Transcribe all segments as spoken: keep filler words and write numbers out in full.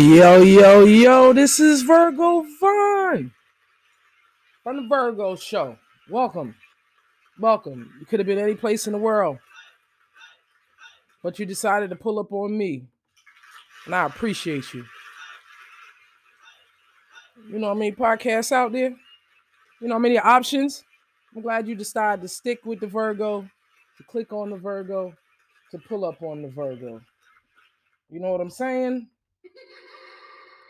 Yo, yo, yo, this is Virgo Vine from the Virgo Show. Welcome. Welcome. You could have been any place in the world, but you decided to pull up on me, and I appreciate you. You know how many podcasts out there? You know how many options? I'm glad you decided to stick with the Virgo, to click on the Virgo, to pull up on the Virgo. You know what I'm saying?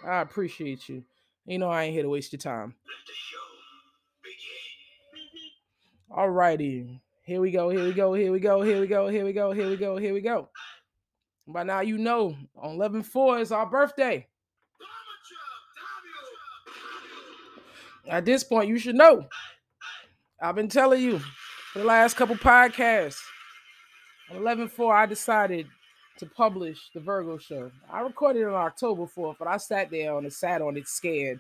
I appreciate you. You know I ain't here to waste your time. Let the show begin. All righty. Here we go, here we go, here we go, here we go, here we go, here we go, here we go. By now you know, on eleven four is our birthday. At this point, you should know. I've been telling you for the last couple podcasts. On eleven four, I decided to publish the Virgo Show. I recorded it on October fourth, but I sat there on the sat on it scared.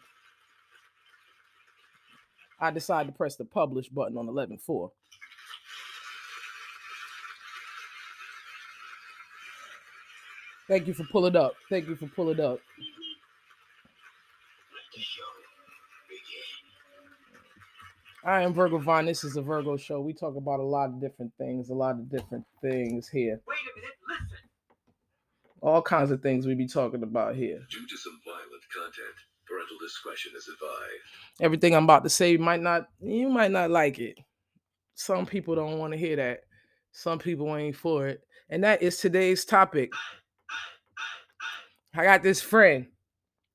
I decided to press the publish button on eleven four. Thank you for pulling up. Thank you for pulling up. I am Virgo Vine. This is the Virgo Show. We talk about a lot of different things, a lot of different things here. Wait a minute, listen. All kinds of things we be talking about here. Due to some violent content, parental discretion is advised. Everything I'm about to say might not, you might not like it. Some people don't want to hear that. Some people ain't for it. And that is today's topic. I got this friend.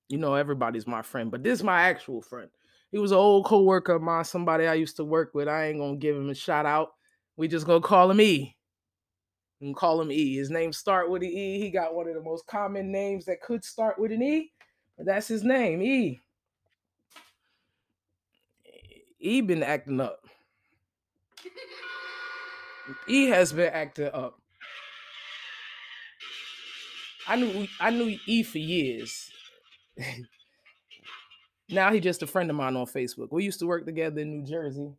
You know, everybody's my friend, but this is my actual friend. He was an old co-worker of mine, somebody I used to work with. I ain't going to give him a shout out. We just going to call him E. And call him E. His name start with an E. He got one of the most common names that could start with an E. But that's his name, E. E been acting up. E has been acting up. I knew I knew E for years. Now he's just a friend of mine on Facebook. We used to work together in New Jersey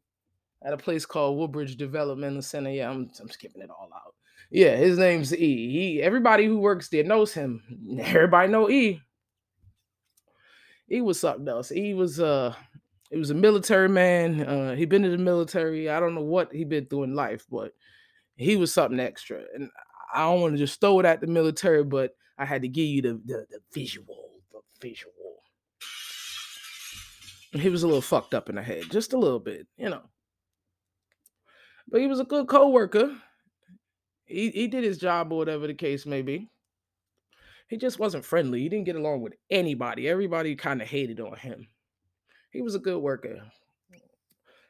at a place called Woodbridge Development Center. Yeah, I'm I'm skipping it all out. Yeah, his name's E. He, everybody who works there knows him. Everybody know E. E was something else. E was uh, he was a military man. Uh, he been in the military. I don't know what he been through in life, but he was something extra. And I don't want to just throw it at the military, but I had to give you the the, the visual, the visual. He was a little fucked up in the head, just a little bit, you know. But he was a good co-worker. He, he did his job or whatever the case may be. He just wasn't friendly. He didn't get along with anybody. Everybody kind of hated on him. He was a good worker.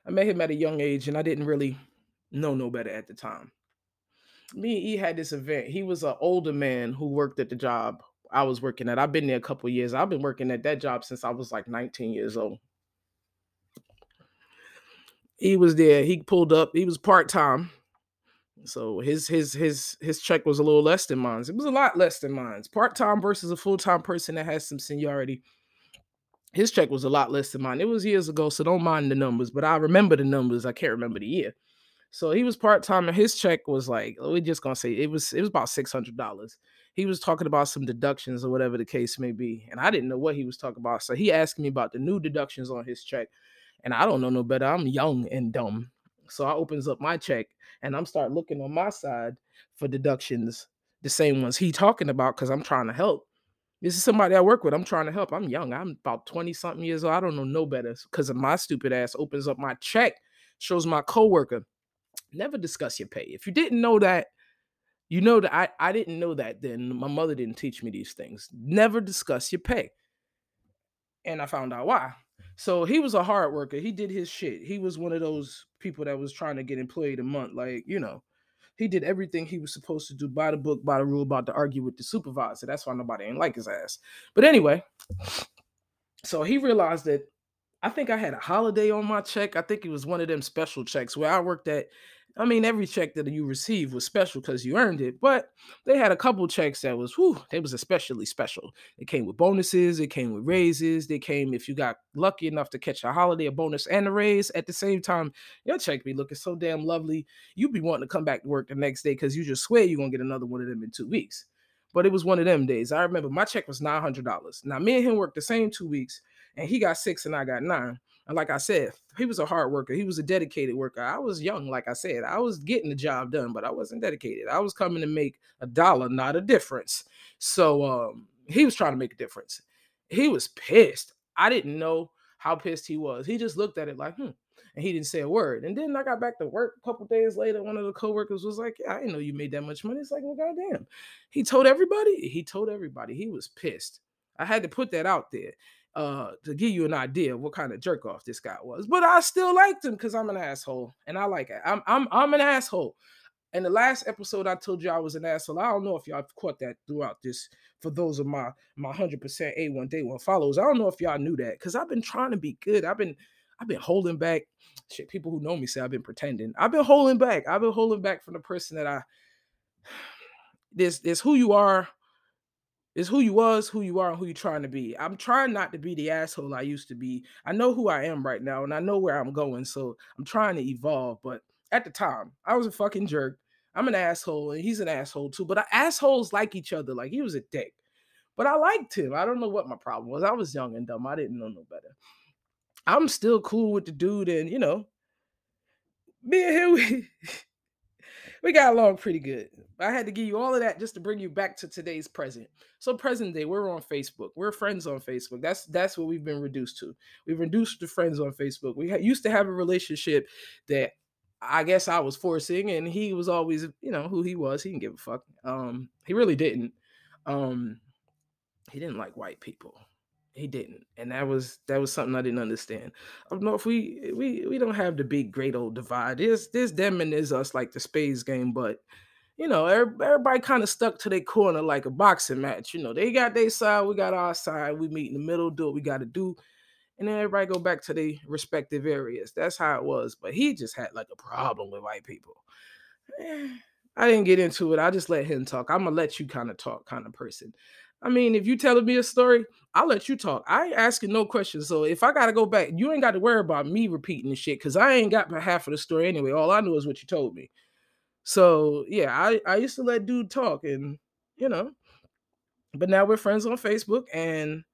I met him at a young age, and I didn't really know no better at the time. Me and E had this event. He was an older man who worked at the job I was working at. I've been there a couple of years. I've been working at that job since I was like nineteen years old. He was there. He pulled up. He was part-time. So his his his his check was a little less than mine. It was a lot less than mine. Part-time versus a full-time person that has some seniority. His check was a lot less than mine. It was years ago, so don't mind the numbers, but I remember the numbers. I can't remember the year. So he was part-time, and his check was like, we're just going to say, it was it was about six hundred dollars. He was talking about some deductions or whatever the case may be, and I didn't know what he was talking about. So he asked me about the new deductions on his check, and I don't know no better. I'm young and dumb. So I opens up my check and I'm start looking on my side for deductions, the same ones he talking about, because I'm trying to help. This is somebody I work with. I'm trying to help. I'm young. I'm about twenty-something years old. I don't know no better, because of my stupid ass opens up my check, shows my coworker, never discuss your pay. If you didn't know that, you know that I, I didn't know that then. My mother didn't teach me these things. Never discuss your pay. And I found out why. So he was a hard worker. He did his shit. He was one of those people that was trying to get employee of the month. Like, you know, he did everything he was supposed to do by the book, by the rule, about to argue with the supervisor. That's why nobody ain't like his ass. But anyway, so he realized that I think I had a holiday on my check. I think it was one of them special checks where I worked at. I mean, every check that you receive was special because you earned it, but they had a couple checks that was, whew, they was especially special. It came with bonuses. It came with raises. They came, if you got lucky enough to catch a holiday, a bonus, and a raise at the same time, your check be looking so damn lovely. You'd be wanting to come back to work the next day because you just swear you're going to get another one of them in two weeks. but it was one of them days. I remember my check was nine hundred dollars. Now, me and him worked the same two weeks, and he got six and I got nine. And like I said, he was a hard worker. He was a dedicated worker. I was young, like I said. I was getting the job done, but I wasn't dedicated. I was coming to make a dollar, not a difference. So um, he was trying to make a difference. He was pissed. I didn't know how pissed he was. He just looked at it like, hmm. And he didn't say a word. And then I got back to work a couple days later. One of the coworkers was like, yeah, I didn't know you made that much money. It's like, well, goddamn. He told everybody. He told everybody. He was pissed. I had to put that out there uh, to give you an idea of what kind of jerk off this guy was. But I still liked him because I'm an asshole. And I like it. I'm, I'm, I'm an asshole. And the last episode, I told you I was an asshole. I don't know if y'all caught that throughout this. For those of my, my one hundred percent A one Day one followers, I don't know if y'all knew that because I've been trying to be good. I've been... I've been holding back. Shit, people who know me say I've been pretending. I've been holding back. I've been holding back from the person that I, there's, there's who you are, is who you was, who you are, and who you're trying to be. I'm trying not to be the asshole I used to be. I know who I am right now, and I know where I'm going, so I'm trying to evolve. But at the time, I was a fucking jerk. I'm an asshole, and he's an asshole too. But assholes like each other. Like, he was a dick. But I liked him. I don't know what my problem was. I was young and dumb. I didn't know no better. I'm still cool with the dude, and, you know, me and him, we, we got along pretty good. I had to give you all of that just to bring you back to today's present. So present day, we're on Facebook. We're friends on Facebook. That's that's what we've been reduced to. We've reduced to friends on Facebook. We ha- used to have a relationship that I guess I was forcing, and he was always, you know, who he was. He didn't give a fuck. Um, he really didn't. Um, he didn't like white people. He didn't. And that was that was something I didn't understand. Up north, we we we don't have the big great old divide. There's there's them and there's us like the spades game, but you know, everybody kind of stuck to their corner like a boxing match. You know, they got their side, we got our side, we meet in the middle, do what we gotta do, and then everybody go back to their respective areas. That's how it was. But he just had like a problem with white people. Eh, I didn't get into it. I just let him talk. I'm gonna let you kind of talk kind of person. I mean, if you telling me a story, I'll let you talk. I ain't asking no questions. So if I got to go back, you ain't got to worry about me repeating the shit because I ain't got my half of the story anyway. All I know is what you told me. So, yeah, I, I used to let dude talk and, you know, but now we're friends on Facebook and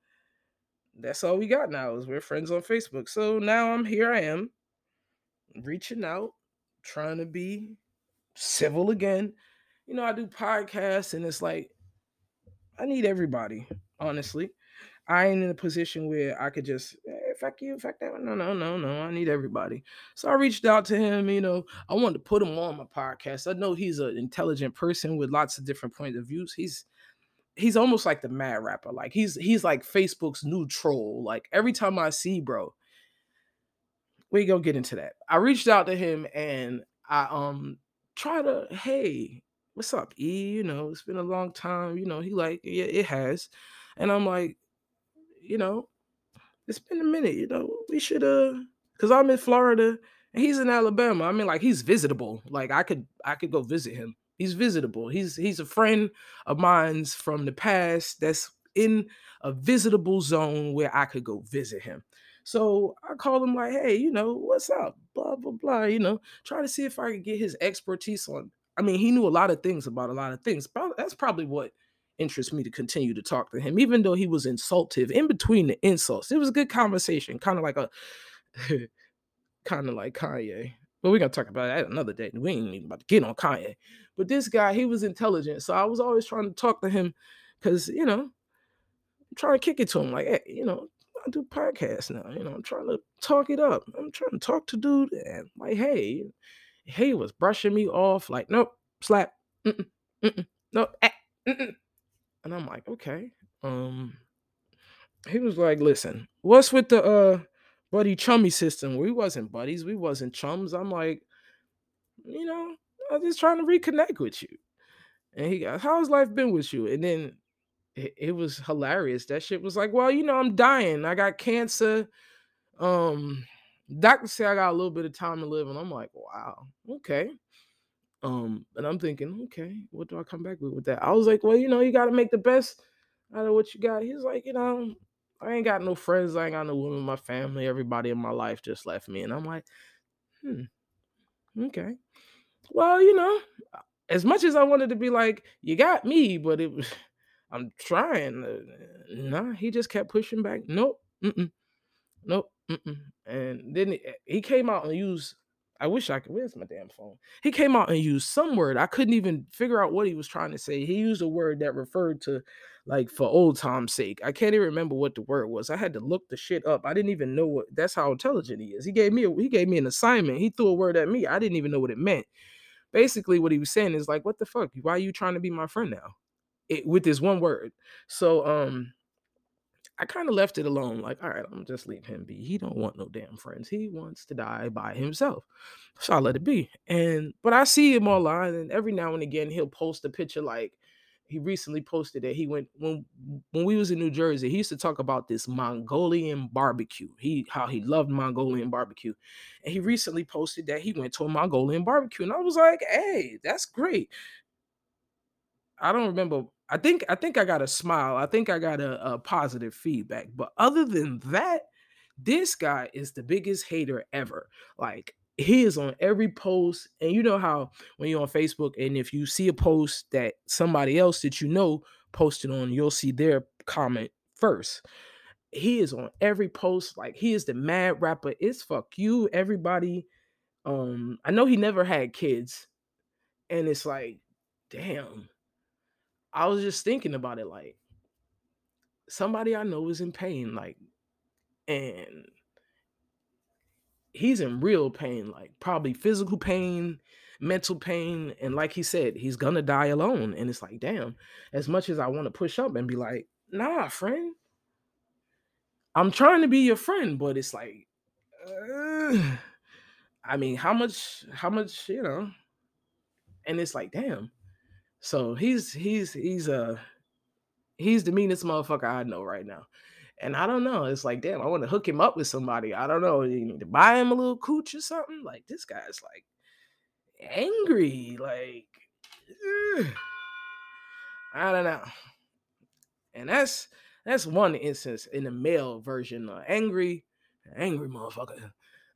that's all we got now is we're friends on Facebook. So now I'm here I am reaching out, trying to be civil again. You know, I do podcasts and it's like, I need everybody, honestly. I ain't in a position where I could just, eh, fuck you, fuck that one. No, no, no, no. I need everybody. So I reached out to him. You know, I wanted to put him on my podcast. I know he's an intelligent person with lots of different points of views. He's he's almost like the mad rapper. Like he's he's like Facebook's new troll. Like every time I see, bro, we go get into that. I reached out to him and I um try to, hey. What's up, E? You know, it's been a long time. You know, he like, yeah, it has. And I'm like, you know, it's been a minute. You know, we should, uh, because I'm in Florida and he's in Alabama. I mean, like, he's visitable. Like, I could, I could go visit him. He's visitable. He's, he's a friend of mine's from the past that's in a visitable zone where I could go visit him. So I called him like, hey, you know, what's up? Blah, blah, blah. You know, try to see if I could get his expertise on. I mean, he knew a lot of things about a lot of things. But that's probably what interests me to continue to talk to him, even though he was insultive in between the insults. It was a good conversation, kind of like a, kind of like Kanye. But we're going to talk about that another day. We ain't even about to get on Kanye. But this guy, he was intelligent. So I was always trying to talk to him because, you know, I'm trying to kick it to him. Like, hey, you know, I do podcasts now. You know, I'm trying to talk it up. I'm trying to talk to dude. And like, hey, he was brushing me off like, nope, slap, mm-mm, mm-mm, nope, eh, mm-mm. And I'm like, okay. Um, he was like, listen, what's with the uh buddy chummy system? We wasn't buddies, we wasn't chums. I'm like, you know, I'm just trying to reconnect with you. And he goes, how's life been with you? And then it, it was hilarious. That shit was like, well, you know, I'm dying. I got cancer. Um... Doctor said I got a little bit of time to live, and I'm like, wow, okay. Um, and I'm thinking, okay, what do I come back with with that? I was like, well, you know, you got to make the best out of what you got. He's like, you know, I ain't got no friends. I ain't got no women in my family. Everybody in my life just left me. And I'm like, hmm, okay. Well, you know, as much as I wanted to be like, you got me, but it was, I'm trying. Nah, he just kept pushing back. Nope. Mm-mm. Nope. Mm-mm. And then he, he came out and used, I wish I could, where's my damn phone? He came out and used some word. I couldn't even figure out what he was trying to say. He used a word that referred to, like, for old time's sake. I can't even remember what the word was. I had to look the shit up. I didn't even know what, that's how intelligent he is. He gave me a, he gave me an assignment. He threw a word at me. I didn't even know what it meant. Basically, what he was saying is like, what the fuck? Why are you trying to be my friend now? It, with this one word. So, um, I kind of left it alone. Like, all right, I'm just leave him be. He don't want no damn friends. He wants to die by himself. So I let it be. And, but I see him online, and every now and again, he'll post a picture. Like, he recently posted that he went, when, when we was in New Jersey, he used to talk about this Mongolian barbecue. He, how he loved Mongolian barbecue. And he recently posted that he went to a Mongolian barbecue. And I was like, hey, that's great. I don't remember. I think I think I got a smile. I think I got a, a positive feedback. But other than that, this guy is the biggest hater ever. Like, he is on every post. And you know how when you're on Facebook and if you see a post that somebody else that you know posted on, you'll see their comment first. He is on every post. Like, he is the mad rapper. It's fuck you, everybody. Um, I know he never had kids. And it's like, damn. I was just thinking about it, like, somebody I know is in pain, like, and he's in real pain, like, probably physical pain, mental pain, and like he said, he's gonna die alone, and it's like, damn, as much as I want to push up and be like, nah, friend, I'm trying to be your friend, but it's like, uh, I mean, how much, how much, you know, and it's like, damn. So he's, he's, he's, uh, he's the meanest motherfucker I know right now. And I don't know. It's like, damn, I want to hook him up with somebody. I don't know. You need to buy him a little cooch or something. Like, this guy's like angry. Like, ugh. I don't know. And that's, that's one instance in the male version of angry, angry motherfucker.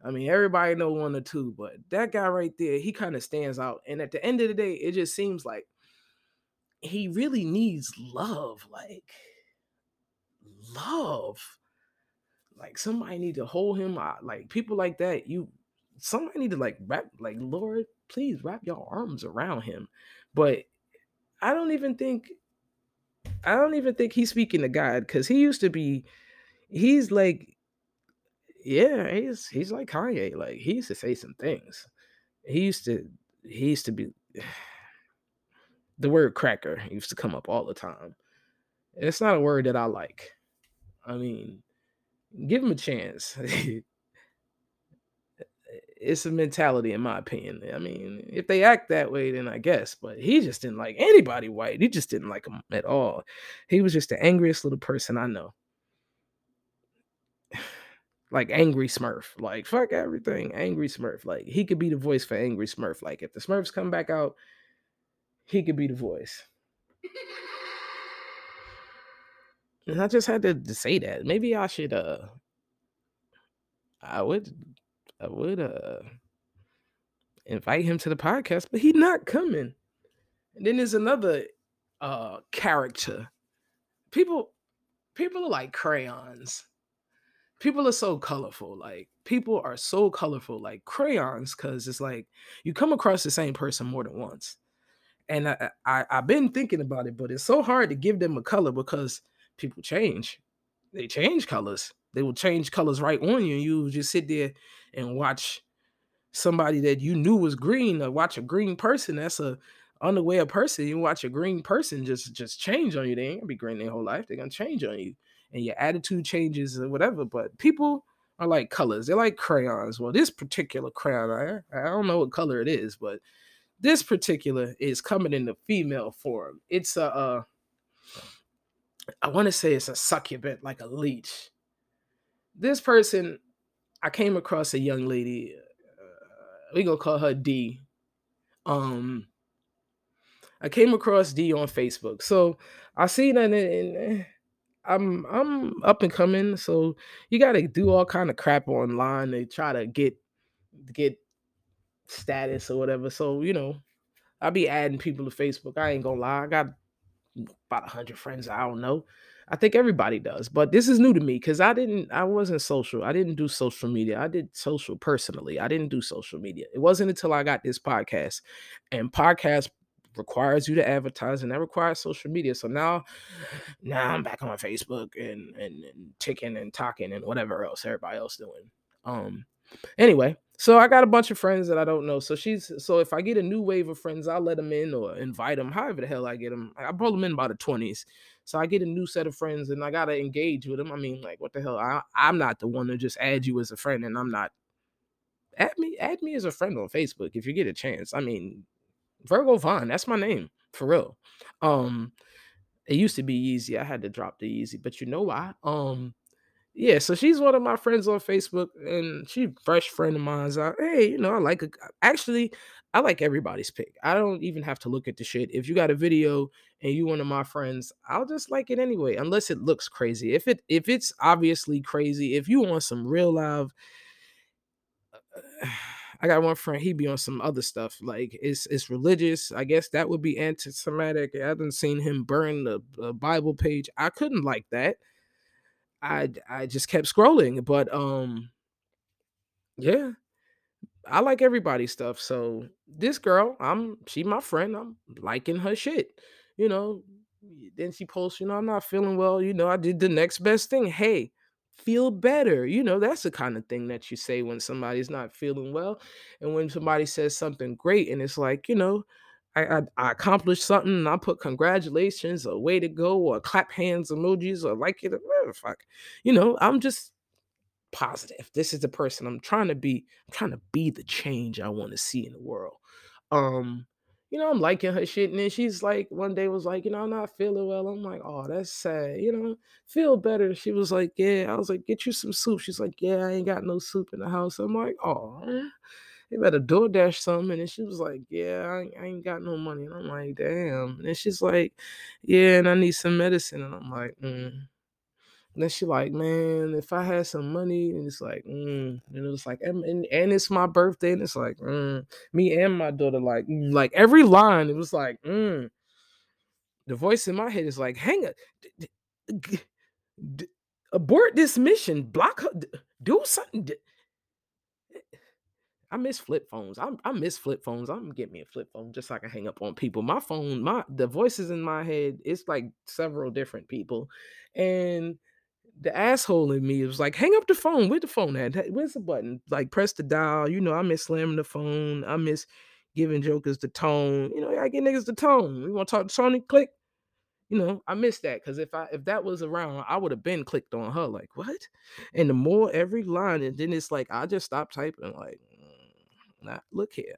I mean, everybody know one or two, but that guy right there, he kind of stands out. And at the end of the day, it just seems like, he really needs love, like love, like somebody need to hold him out. Like people like that, you, somebody need to like wrap, like, Lord, please wrap your arms around him. But I don't even think, I don't even think he's speaking to God, because he used to be, he's like, yeah, he's, he's like Kanye. Like he used to say some things. He used to, he used to be, the word cracker used to come up all the time. It's not a word that I like. I mean, give him a chance. It's a mentality, in my opinion. I mean, if they act that way, then I guess. But he just didn't like anybody white. He just didn't like him at all. He was just the angriest little person I know. Like angry Smurf. Like, fuck everything. Angry Smurf. Like, he could be the voice for angry Smurf. Like, if the Smurfs come back out, he could be the voice. And I just had to, to say that. Maybe I should, uh, I would, I would, uh, invite him to the podcast, but he's not coming. And then there's another, uh, character. People, people are like crayons. People are so colorful. Like, people are so colorful, like crayons, because it's like you come across the same person more than once. And I, I, I've been thinking about it, but it's so hard to give them a color because people change. They change colors. They will change colors right on you. And you just sit there and watch somebody that you knew was green, or watch a green person. That's a unaware person. You watch a green person just, just change on you. They ain't gonna be green their whole life. They're gonna change on you. And your attitude changes or whatever. But people are like colors. They're like crayons. Well, this particular crayon, I, I don't know what color it is, but this particular is coming in the female form. It's a, uh, I want to say it's a succubus, like a leech. This person, I came across a young lady. Uh, we gonna call her D. Um, I came across D on Facebook. So I seen that, and I'm I'm up and coming. So you gotta do all kind of crap online. They try to get get. status or whatever. So, you know, I be adding people to Facebook. I ain't gonna lie. I got about one hundred friends. I don't know. I think everybody does. But this is new to me because I didn't, I wasn't social. I didn't do social media. I did social personally. I didn't do social media. It wasn't until I got this podcast, and podcast requires you to advertise, and that requires social media. So now, now I'm back on Facebook and, and, and ticking and talking and whatever else everybody else doing. Um, anyway, so I got a bunch of friends that I don't know. So she's, so if I get a new wave of friends, I'll let them in or invite them, however the hell I get them. I brought them in by the twenties. So I get a new set of friends and I got to engage with them. I mean, like, what the hell? I, I'm not the one to just add you as a friend, and I'm not, add me, add me as a friend on Facebook if you get a chance. I mean, Virgo Vine, that's my name, for real. Um, it used to be easy. I had to drop the easy, but you know why? Um, yeah, so she's one of my friends on Facebook, and she's a fresh friend of mine. So, hey, you know, I like, a, actually, I like everybody's pick. I don't even have to look at the shit. If you got a video and you one of my friends, I'll just like it anyway, unless it looks crazy. If it, if it's obviously crazy, if you want some real live... Uh, I got one friend, he be on some other stuff. Like, it's it's religious. I guess that would be anti-Semitic. I haven't seen him burn the, the Bible page. I couldn't like that. I I just kept scrolling. But, um, yeah, I like everybody's stuff. So this girl, I'm she my friend. I'm liking her shit. You know, then she posts, you know, I'm not feeling well. You know, I did the next best thing. Hey. Feel better. You know, that's the kind of thing that you say when somebody's not feeling well. And when somebody says something great and it's like, you know, I, I, I accomplished something, and I put congratulations or way to go or clap hands emojis or like it, whatever, fuck. You know, I'm just positive. This is the person I'm trying to be. I'm trying to be the change I want to see in the world. Um, you know, I'm liking her shit. And then she's like, one day was like, you know, I'm not feeling well. I'm like, oh, that's sad. You know, feel better. She was like, yeah. I was like, get you some soup. She's like, yeah, I ain't got no soup in the house. I'm like, oh, they better DoorDash something. And then she was like, yeah, I ain't, I ain't got no money. And I'm like, damn. And then she's like, yeah, and I need some medicine. And I'm like, mm. And then she like, man, if I had some money, and it's like, mm. And it was like, and, and, and it's my birthday, and it's like, mm. Me and my daughter, like, mm. Like every line, it was like, mm. The voice in my head is like, hang up, d- d- d- abort this mission, block her, d- do something. D- I miss flip phones. I, I miss flip phones. I'm gonna get me a flip phone just so I can hang up on people. My phone, my the voices in my head, it's like several different people, and the asshole in me was like, hang up the phone. Where's the phone at? Where's the button? Like, press the dial. You know, I miss slamming the phone. I miss giving jokers the tone. You know, I get niggas the tone. We want to talk to Tony? Click. You know, I miss that, because if I if that was around, I would have been clicked on her. Like, what? And the more every line, and then it's like, I just stopped typing. Like, nah, look here.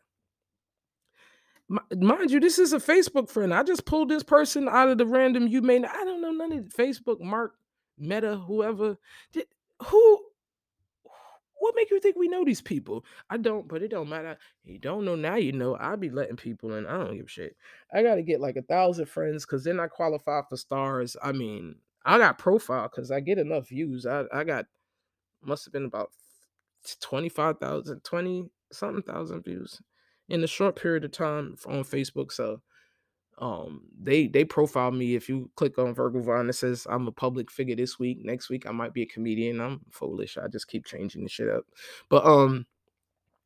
Mind you, this is a Facebook friend. I just pulled this person out of the random. You may not, I don't know none of Facebook, Mark, Meta, whoever, did, who, what make you think we know these people? I don't, but it don't matter. You don't know, now you know. I be letting people in. I don't give a shit. I got to get like a thousand friends, because then I qualify for stars. I mean, I got profile because I get enough views. I, I got, must have been about twenty-five thousand, twenty something thousand views in a short period of time on Facebook, so. Um, they, they profile me. If you click on Virgo Vine, it says I'm a public figure this week. Next week, I might be a comedian. I'm foolish. I just keep changing the shit up. But, um,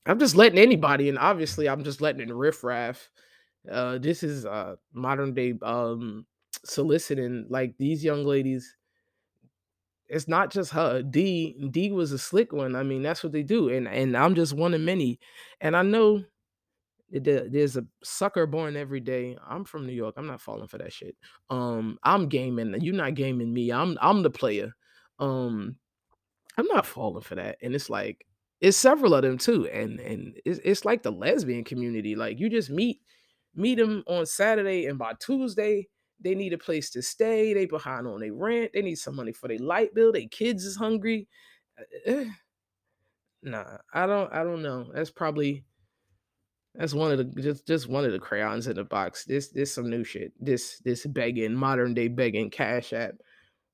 I'm just letting anybody, and obviously I'm just letting it riffraff. Uh, this is, uh, modern day, um, soliciting. Like, these young ladies, it's not just her. D, D was a slick one. I mean, that's what they do. And, and I'm just one of many. And I know there's a sucker born every day. I'm from New York. I'm not falling for that shit. Um, I'm gaming. You're not gaming me. I'm I'm the player. Um, I'm not falling for that. And it's like, it's several of them too. And and it's, it's like the lesbian community. Like, you just meet meet them on Saturday, and by Tuesday they need a place to stay. They behind on their rent. They need some money for their light bill. Their kids is hungry. Nah, I don't. I don't know. That's probably. That's one of the just just one of the crayons in the box. This this some new shit. This this begging, modern day begging, Cash App.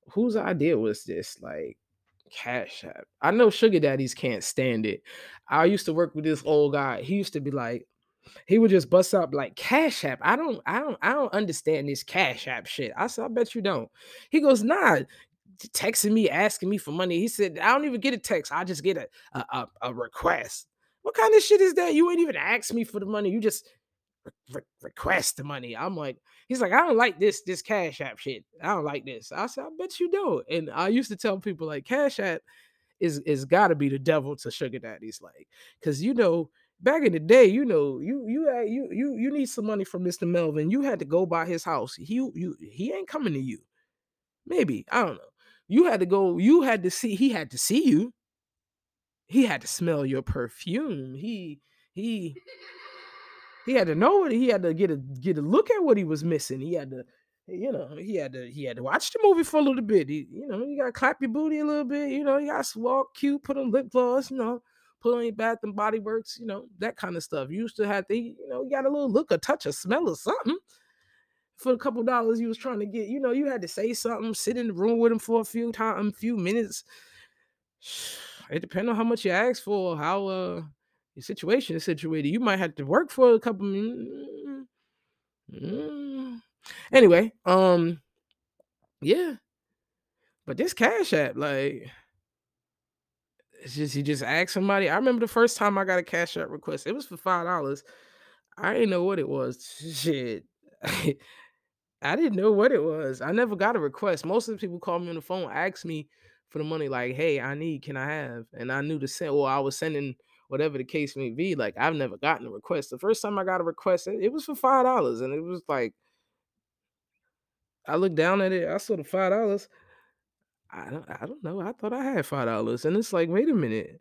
Whose idea was this? Like, Cash App. I know sugar daddies can't stand it. I used to work with this old guy. He used to be like, he would just bust up like Cash App. I don't, I don't, I don't understand this Cash App shit. I said, I bet you don't. He goes, nah, texting me, asking me for money. He said, I don't even get a text. I just get a, a, a, a request. What kind of shit is that? You ain't even asked me for the money. You just re- request the money. I'm like, he's like, I don't like this, this Cash App shit. I don't like this. I said, I bet you don't. And I used to tell people like Cash App is, is gotta be the devil to sugar daddies. Like, cause you know, back in the day, you know, you you you you you need some money from Mister Melvin. You had to go by his house. He you he ain't coming to you. Maybe I don't know. You had to go. You had to see. He had to see you. He had to smell your perfume. He he he had to know it. He had to get a get a look at what he was missing. He had to, you know, he had to he had to watch the movie for a little bit. He, you know, you gotta clap your booty a little bit. You know, you gotta walk cute, put on lip gloss. You know. Pulling Bath and Body Works, you know, that kind of stuff. You used to have to, you know, you got a little look, a touch, a smell or something. For a couple dollars you was trying to get, you know, you had to say something, sit in the room with him for a few time, few minutes. It depends on how much you ask for, how uh, your situation is situated. You might have to work for a couple. Mm-hmm. Anyway, um, yeah. But this Cash App, like... It's just, you just ask somebody. I remember the first time I got a Cash App request. It was for five dollars. I didn't know what it was. Shit. I didn't know what it was. I never got a request. Most of the people called me on the phone, asked me for the money, like, hey, I need, can I have? And I knew to send, well, I was sending whatever the case may be. Like, I've never gotten a request. The first time I got a request, it, it was for five dollars. And it was like, I looked down at it. I saw the five dollars. I don't, I don't know. I thought I had five dollars. And it's like, wait a minute.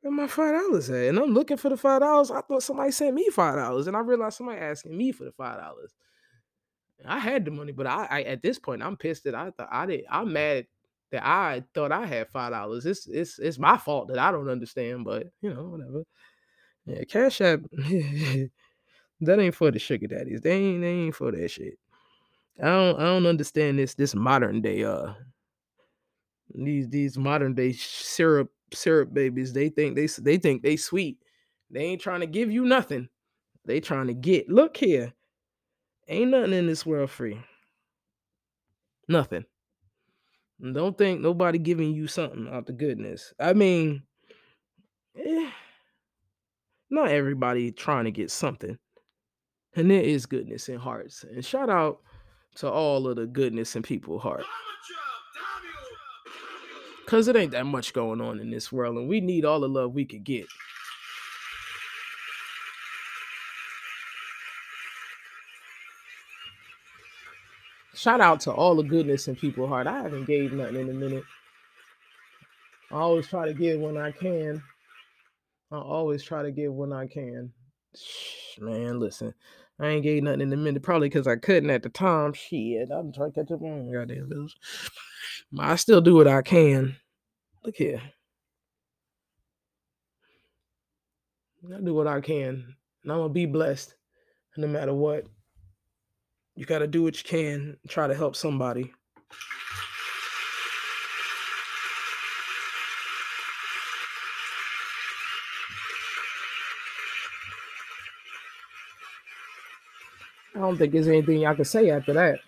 Where my five dollars at? And I'm looking for the five dollars. I thought somebody sent me five dollars. And I realized somebody asking me for the five dollars. I had the money, but I, I at this point, I'm pissed that I thought I did. I'm mad that I thought I had five dollars. It's, it's, it's my fault that I don't understand, but, you know, whatever. Yeah, Cash App, that ain't for the sugar daddies. They ain't, they ain't for that shit. I don't, I don't understand this, this modern day, uh, These these modern day syrup syrup babies, they think they they think they sweet. They ain't trying to give you nothing. They trying to get. Look here, ain't nothing in this world free. Nothing. And don't think nobody giving you something out the goodness. I mean, eh, not everybody trying to get something, and there is goodness in hearts. And shout out to all of the goodness in people's heart. Because it ain't that much going on in this world, and we need all the love we could get. Shout out to all the goodness in people's heart. I haven't gave nothing in a minute. I always try to give when I can. I always try to give when I can. Shh, man, listen. I ain't gave nothing in a minute, probably because I couldn't at the time. Shit, I'm trying to catch up on goddamn bills. I still do what I can. Look here. I do what I can. And I'm going to be blessed no matter what. You got to do what you can. Try to help somebody. I don't think there's anything y'all can say after that.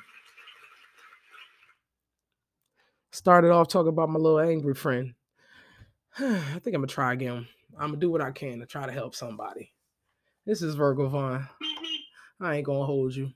Started off talking about my little angry friend. I think I'm going to try again. I'm going to do what I can to try to help somebody. This is Virgo Vine. I ain't going to hold you.